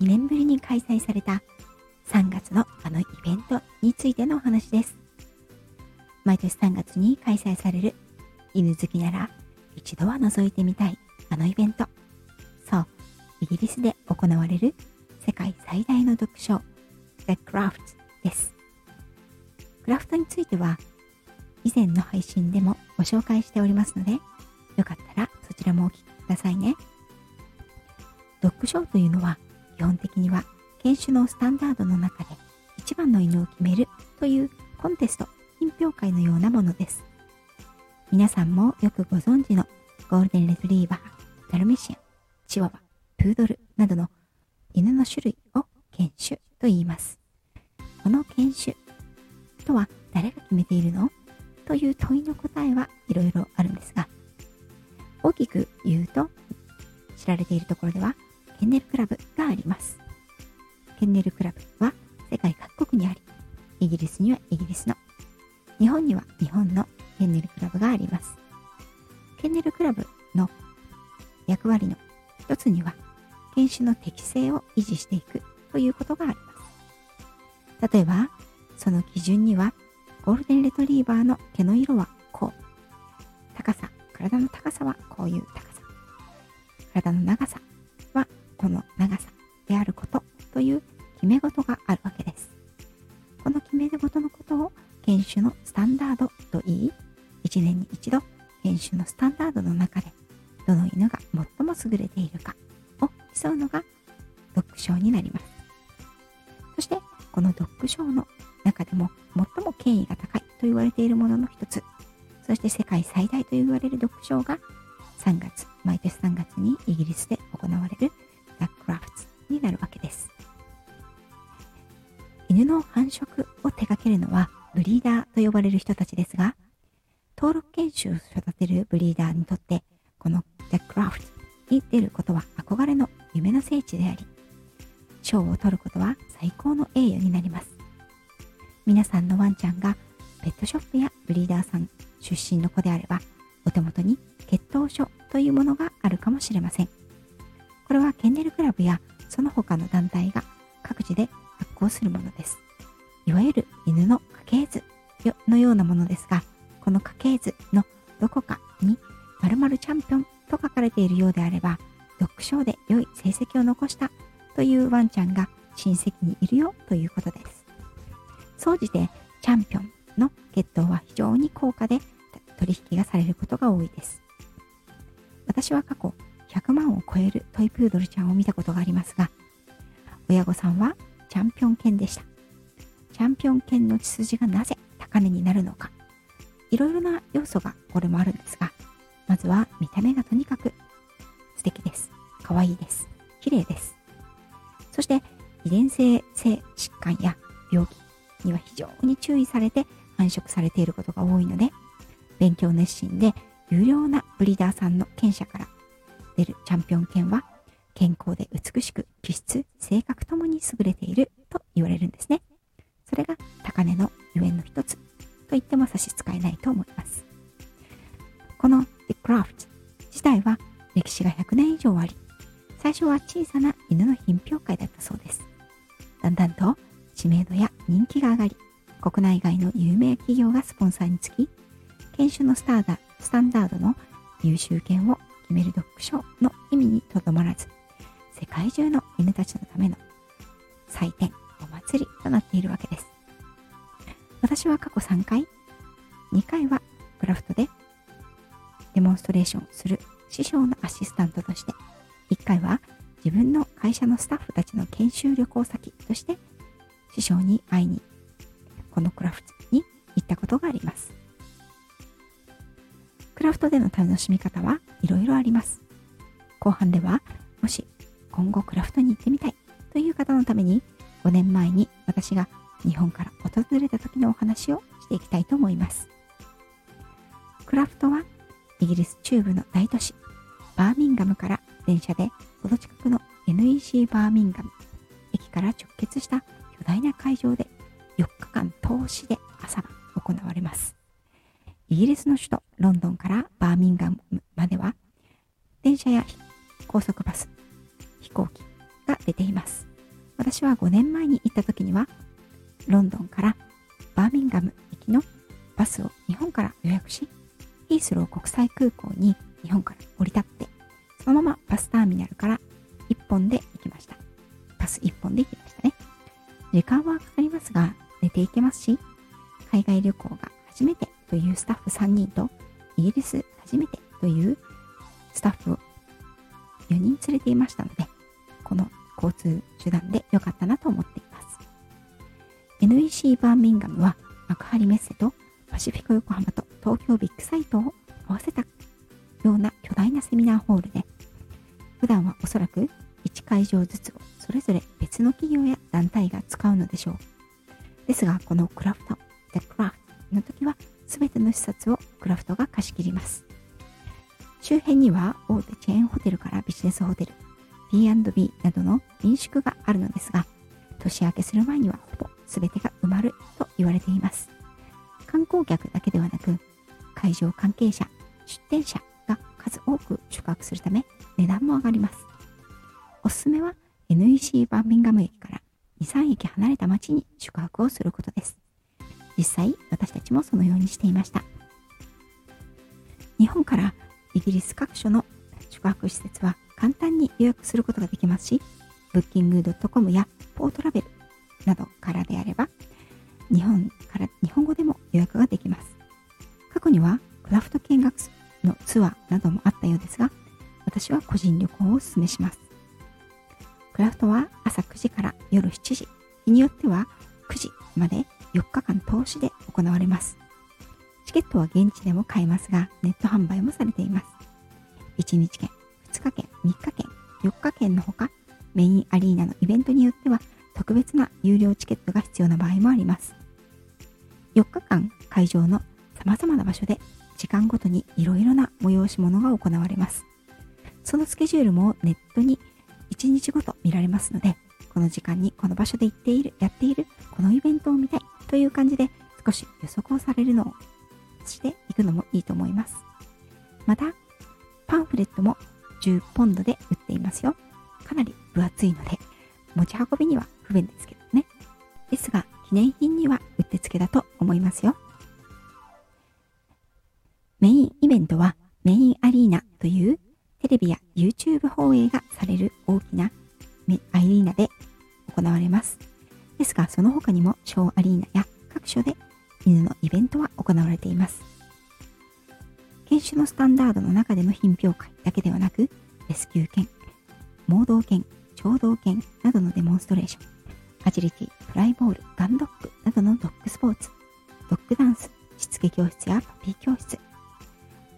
2年ぶりに開催された3月のあのイベントについてのお話です。毎年3月に開催される、犬好きなら一度は覗いてみたいあのイベント。そう、イギリスで行われる世界最大のドッグショー、The Crufts です。クラフトについては以前の配信でもご紹介しておりますので、よかったらそちらもお聞きくださいね。ドッグショーというのは基本的には犬種のスタンダードの中で一番の犬を決めるというコンテスト、品評会のようなものです。皆さんもよくご存知のゴールデンレトリーバー、ダルメシアン、チワワ、プードルなどの犬の種類を犬種と言います。この犬種とは誰が決めているの？という問いの答えはいろいろあるんですが、大きく言うと、知られているところではケンネルクラブがあります。ケンネルクラブは世界各国にあり、イギリスにはイギリスの、日本には日本のケンネルクラブがあります。ケンネルクラブの役割の一つには、犬種の適性を維持していくということがあります。例えば、その基準には、ゴールデンレトリーバーの毛の色はこう、高さ、体の高さはこういう高さ、体の長さはこの長さであることという決め事があるわけです。この決め事のことを犬種のスタンダードと言い、1年に一度犬種のスタンダードの中でどの犬が最も優れているかを競うのがドッグショーになります。そしてこのドッグショーの中でも最も権威が高いと言われているものの一つ、そして世界最大と言われるドッグショーが3月、毎年3月にイギリスで行われるThe Cruftsになるわけです。犬の繁殖を手掛けるのはブリーダーと呼ばれる人たちですが、登録犬種を育てるブリーダーにとってこの The Crufts に出ることは憧れの夢の聖地であり、賞を取ることは最高の栄誉になります。皆さんのワンちゃんがペットショップやブリーダーさん出身の子であれば、お手元に血統書というものがあるかもしれません。これはケンネルクラブやその他の団体が各地で発行するものです。いわゆる犬の家系図のようなものですが、この家系図のどこかに〇〇チャンピオンと書かれているようであれば、ドッグショーで良い成績を残したというワンちゃんが親戚にいるよということです。総じてチャンピオンの血統は非常に高価で取引がされることが多いです。私は過去100万を超えるトイプードルちゃんを見たことがありますが、親御さんはチャンピオン犬でした。チャンピオン犬の血筋がなぜ高値になるのか、いろいろな要素がこれもあるんですが、まずは見た目がとにかく素敵です。可愛いです。綺麗です。そして遺伝性疾患や病気には非常に注意されて繁殖されていることが多いので、勉強熱心で優良なブリーダーさんの犬舎から出るチャンピオン犬は、健康で美しく気質、性格ともに優れていると言われるんですね。それが高値のゆえんの一つと言っても差し支えないと思います。この The Crufts 自体は歴史が100年以上あり、最初は小さな犬の品評会だったそうです。だんだんと知名度や人気が上がり、国内外の有名企業がスポンサーにつき、犬種のスタンダードの優秀犬を決めるドッグショーの意味にとどまらず、世界中の犬たちのための祭典、お祭りとなっているわけです。私は過去3回、2回はクラフトでデモンストレーションをする師匠のアシスタントとして、1回は自分の会社のスタッフたちの研修旅行先として、師匠に会いにこのクラフトに行ったことがあります。クラフトでの楽しみ方はいろいろあります。後半ではもし今後クラフトに行ってみたいという方のために5年前に私が日本から訪れた時のお話をしていきたいと思います。クラフトはイギリス中部の大都市バーミンガムから電車でほど近くの NEC バーミンガム駅から直結した巨大な会場で4日間通しで朝晩行われます。イギリスの首都ロンドンからバーミンガムまでは電車や高速バス、飛行機が出ています。私は5年前に行った時にはロンドンからバーミンガム行きのバスを日本から予約し、ヒースロー国際空港に日本から降り立ってそのままバスターミナルからバス1本で行きましたね。時間はかかりますが寝ていけますし、海外旅行が初めてというスタッフ3人とイギリス初めてというスタッフを4人連れていましたので、この交通手段で良かったなと思っています。NEC バーミンガムは幕張メッセとパシフィコ横浜と東京ビッグサイトを合わせたような巨大なセミナーホールで、普段はおそらく1会場ずつをそれぞれ別の企業や団体が使うのでしょう。ですがこのクラフト、The Craft の時は全ての施設をクラフトが貸し切ります。周辺には大手チェーンホテルからビジネスホテル、B&B などの民宿があるのですが、年明けする前にはほぼ全てが埋まると言われています。観光客だけではなく会場関係者、出店者が数多く宿泊するため値段も上がります。おすすめは NEC バーミンガム駅から 2,3 駅離れた町に宿泊をすることです。実際私たちもそのようにしていました。日本からイギリス各所の宿泊施設は簡単に予約することができますし、booking.com や portravel などからであれば日本語でも予約ができます。過去にはクラフト見学のツアーなどもあったようですが、私は個人旅行をお勧めします。クラフトは朝9時から夜7時、日によっては9時まで4日間通しで行われます。チケットは現地でも買えますが、ネット販売もされています。1日券、2日券、3日券、4日券のほか、メインアリーナのイベントによっては特別な有料チケットが必要な場合もあります。4日間会場の様々な場所で時間ごとにいろいろな催し物が行われます。そのスケジュールもネットに1日ごと見られますので、この時間にこの場所でやっているこのイベントを見たいという感じで少し予測をされるのをしていくのもいいと思います。またパンフレットも10ポンドで売っていますよ。かなり分厚いので持ち運びには不便ですけどね。ですが記念品にはうってつけだと思いますよ。メインイベントはメインアリーナというテレビや YouTube 放映がされる大きなアリーナで行われます。ですがその他にも小アリーナや各所で犬のイベントは行われています。犬種のスタンダードの中での品評会だけではなく、レスキュー犬、盲導犬、聴導犬などのデモンストレーション、アジリティ、フライボール、ガンドッグなどのドッグスポーツ、ドッグダンス、しつけ教室やパピー教室、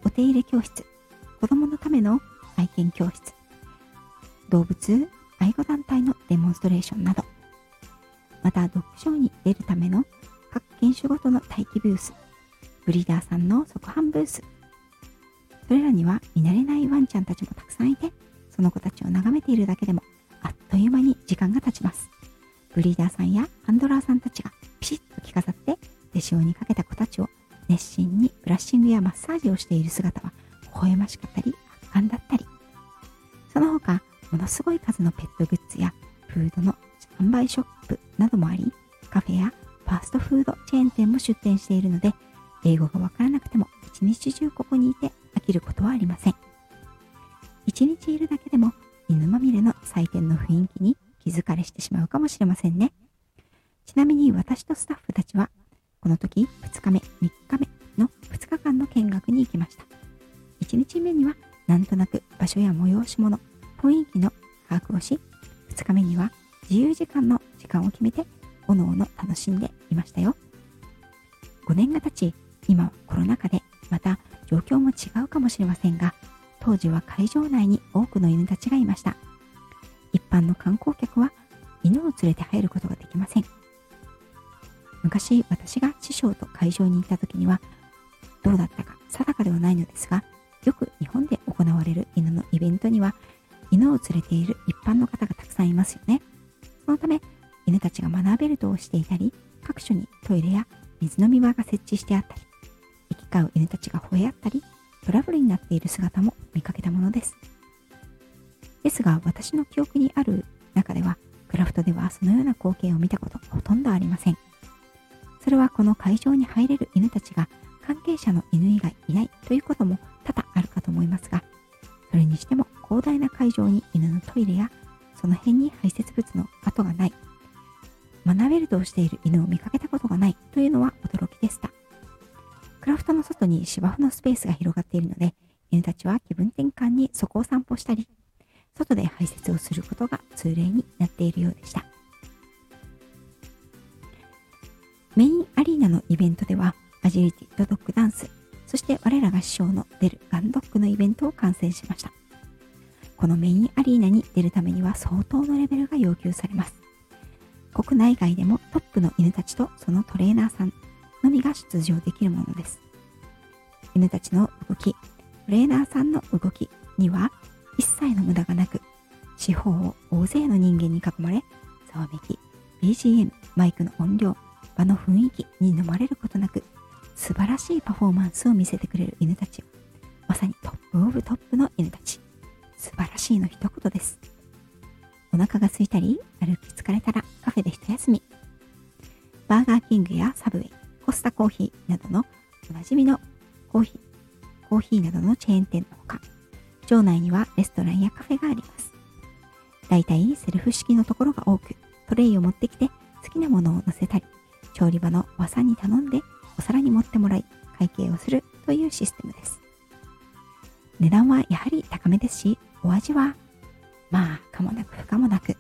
お手入れ教室、子供のための愛犬教室、動物愛護団体のデモンストレーションなど、またドッグショーに出るための各犬種ごとの待機ブース、ブリーダーさんの即販ブース、それらには見慣れないワンちゃんたちもたくさんいて、その子たちを眺めているだけでもあっという間に時間が経ちます。ブリーダーさんやハンドラーさんたちがピシッと着飾って手塩にかけた子たちを熱心にブラッシングやマッサージをしている姿は微笑ましかったり圧巻だったり、その他ものすごい数のペットグッズやフードの販売ショップなどもあり、カフェやファーストフードチェーン店も出店しているので、英語がわからなくても一日中ここにいて飽きることはありません。一日いるだけでも犬まみれの祭典の雰囲気に気疲れしてしまうかもしれませんね。ちなみに私とスタッフたちはこの時2日目、3日目の2日間の見学に行きました。1日目にはなんとなく場所や催し物、雰囲気の把握をし、2日目には自由時間の時間を決めておのおの楽しんでいましたよ。5年が経ち、今はコロナ禍でまた状況も違うかもしれませんが、当時は会場内に多くの犬たちがいました。一般の観光客は犬を連れて入ることができません。昔、私が師匠と会場に行った時にはどうだったか定かではないのですが、よく日本で行われる犬のイベントには犬を連れている一般の方がたくさんいますよね。そのため犬たちが学べるとをしていたり、各所にトイレや水飲み場が設置してあったり、行き交う犬たちが吠え合ったり、トラブルになっている姿も見かけたものです。ですが、私の記憶にある中ではクラフトではそのような光景を見たことほとんどありません。それはこの会場に入れる犬たちが関係者の犬以外いないということも多々あるかと思いますが、それにしても広大な会場に犬のトイレやその辺に排泄物の跡がない、学べるとしている犬を見かけたことがないというのは驚きでした。クラフトの外に芝生のスペースが広がっているので、犬たちは気分転換にそこを散歩したり、外で排泄をすることが通例になっているようでした。メインアリーナのイベントではアジリティとドッグダンス、そして我らが師匠の出るガンドッグのイベントを観戦しました。このメインアリーナに出るためには相当のレベルが要求されます。国内外でもトップの犬たちとそのトレーナーさんのみが出場できるものです。犬たちの動き、トレーナーさんの動きには一切の無駄がなく、四方を大勢の人間に囲まれ、ざわめき、BGM、マイクの音量、場の雰囲気に飲まれることなく、素晴らしいパフォーマンスを見せてくれる犬たち。まさにトップオブトップの犬たち。素晴らしいの一言です。お腹が空いたり、歩き疲れたらカフェで一休み。バーガーキングやサブウェイ、コスタコーヒーなどのおなじみのコーヒーなどのチェーン店のほか、場内にはレストランやカフェがあります。だいたいセルフ式のところが多く、トレイを持ってきて好きなものを乗せたり、調理場の和さんに頼んでお皿に盛ってもらい会計をするというシステムです。値段はやはり高めですし、お味はまあかもなく不可もなく、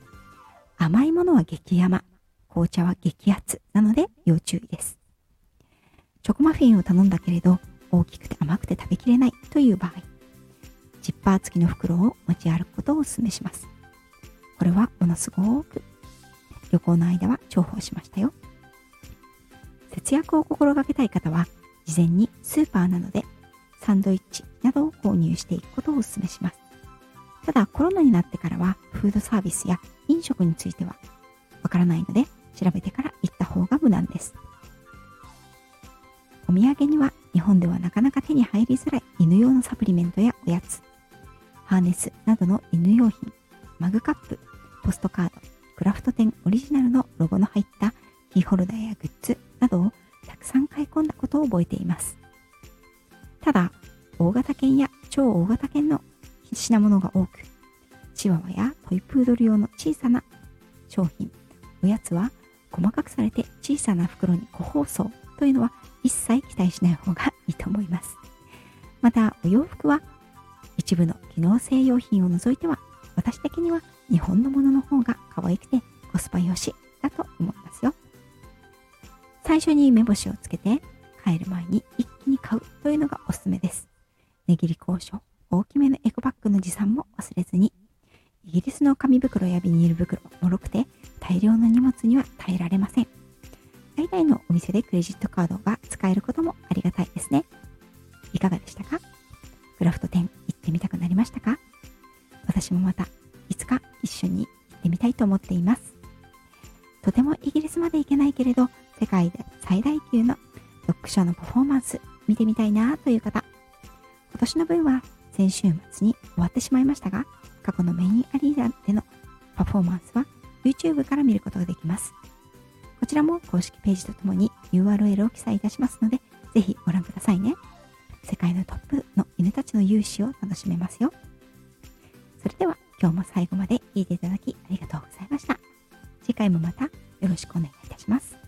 甘いものは激甘、紅茶は激熱なので要注意です。チョコマフィンを頼んだけれど大きくて甘くて食べきれないという場合、ジッパー付きの袋を持ち歩くことをお勧めします。これはものすごく旅行の間は重宝しましたよ。節約を心がけたい方は、事前にスーパーなどでサンドイッチなどを購入していくことをお勧めします。ただ、コロナになってからはフードサービスや飲食についてはわからないので、調べてから行った方が無難です。お土産には日本ではなかなか手に入りづらい犬用のサプリメントやおやつ、ハーネスなどの犬用品、マグカップ、ポストカード、クラフト店オリジナルのロゴの入ったキーホルダーやグッズなどをたくさん買い込んだことを覚えています。ただ、大型犬や超大型犬の品物が多く、チワワやトイプードル用の小さな商品、おやつは細かくされて小さな袋に個包装というのは一切期待しない方がいいと思います。また、お洋服は一部の機能性用品を除いては、私的には日本のものの方が可愛くてコスパ良しだと思いますよ。最初に目星をつけて帰る前に一気に買うというのがおすすめです。値切り交渉、大きめのエコバッグの持参も忘れずに。イギリスの紙袋やビニール袋、脆くて大量の荷物には耐えられません。大体のお店でクレジットカードが使えることもありがたいですね。いかがでしたか？クラフト店行ってみたくなりましたか？私もまたいつか一緒に行ってみたいと思っています。とてもイギリスまで行けないけれど、世界で最大級のドッグショーのパフォーマンス見てみたいなという方、今年の分は先週末に終わってしまいましたが、過去のメインアリーナでのパフォーマンスは YouTube から見ることができます。こちらも公式ページとともに URL を記載いたしますので、ぜひご覧くださいね。世界のトップの犬たちの雄姿を楽しめますよ。それでは今日も最後まで聞いていただきありがとうございました。次回もまたよろしくお願いいたします。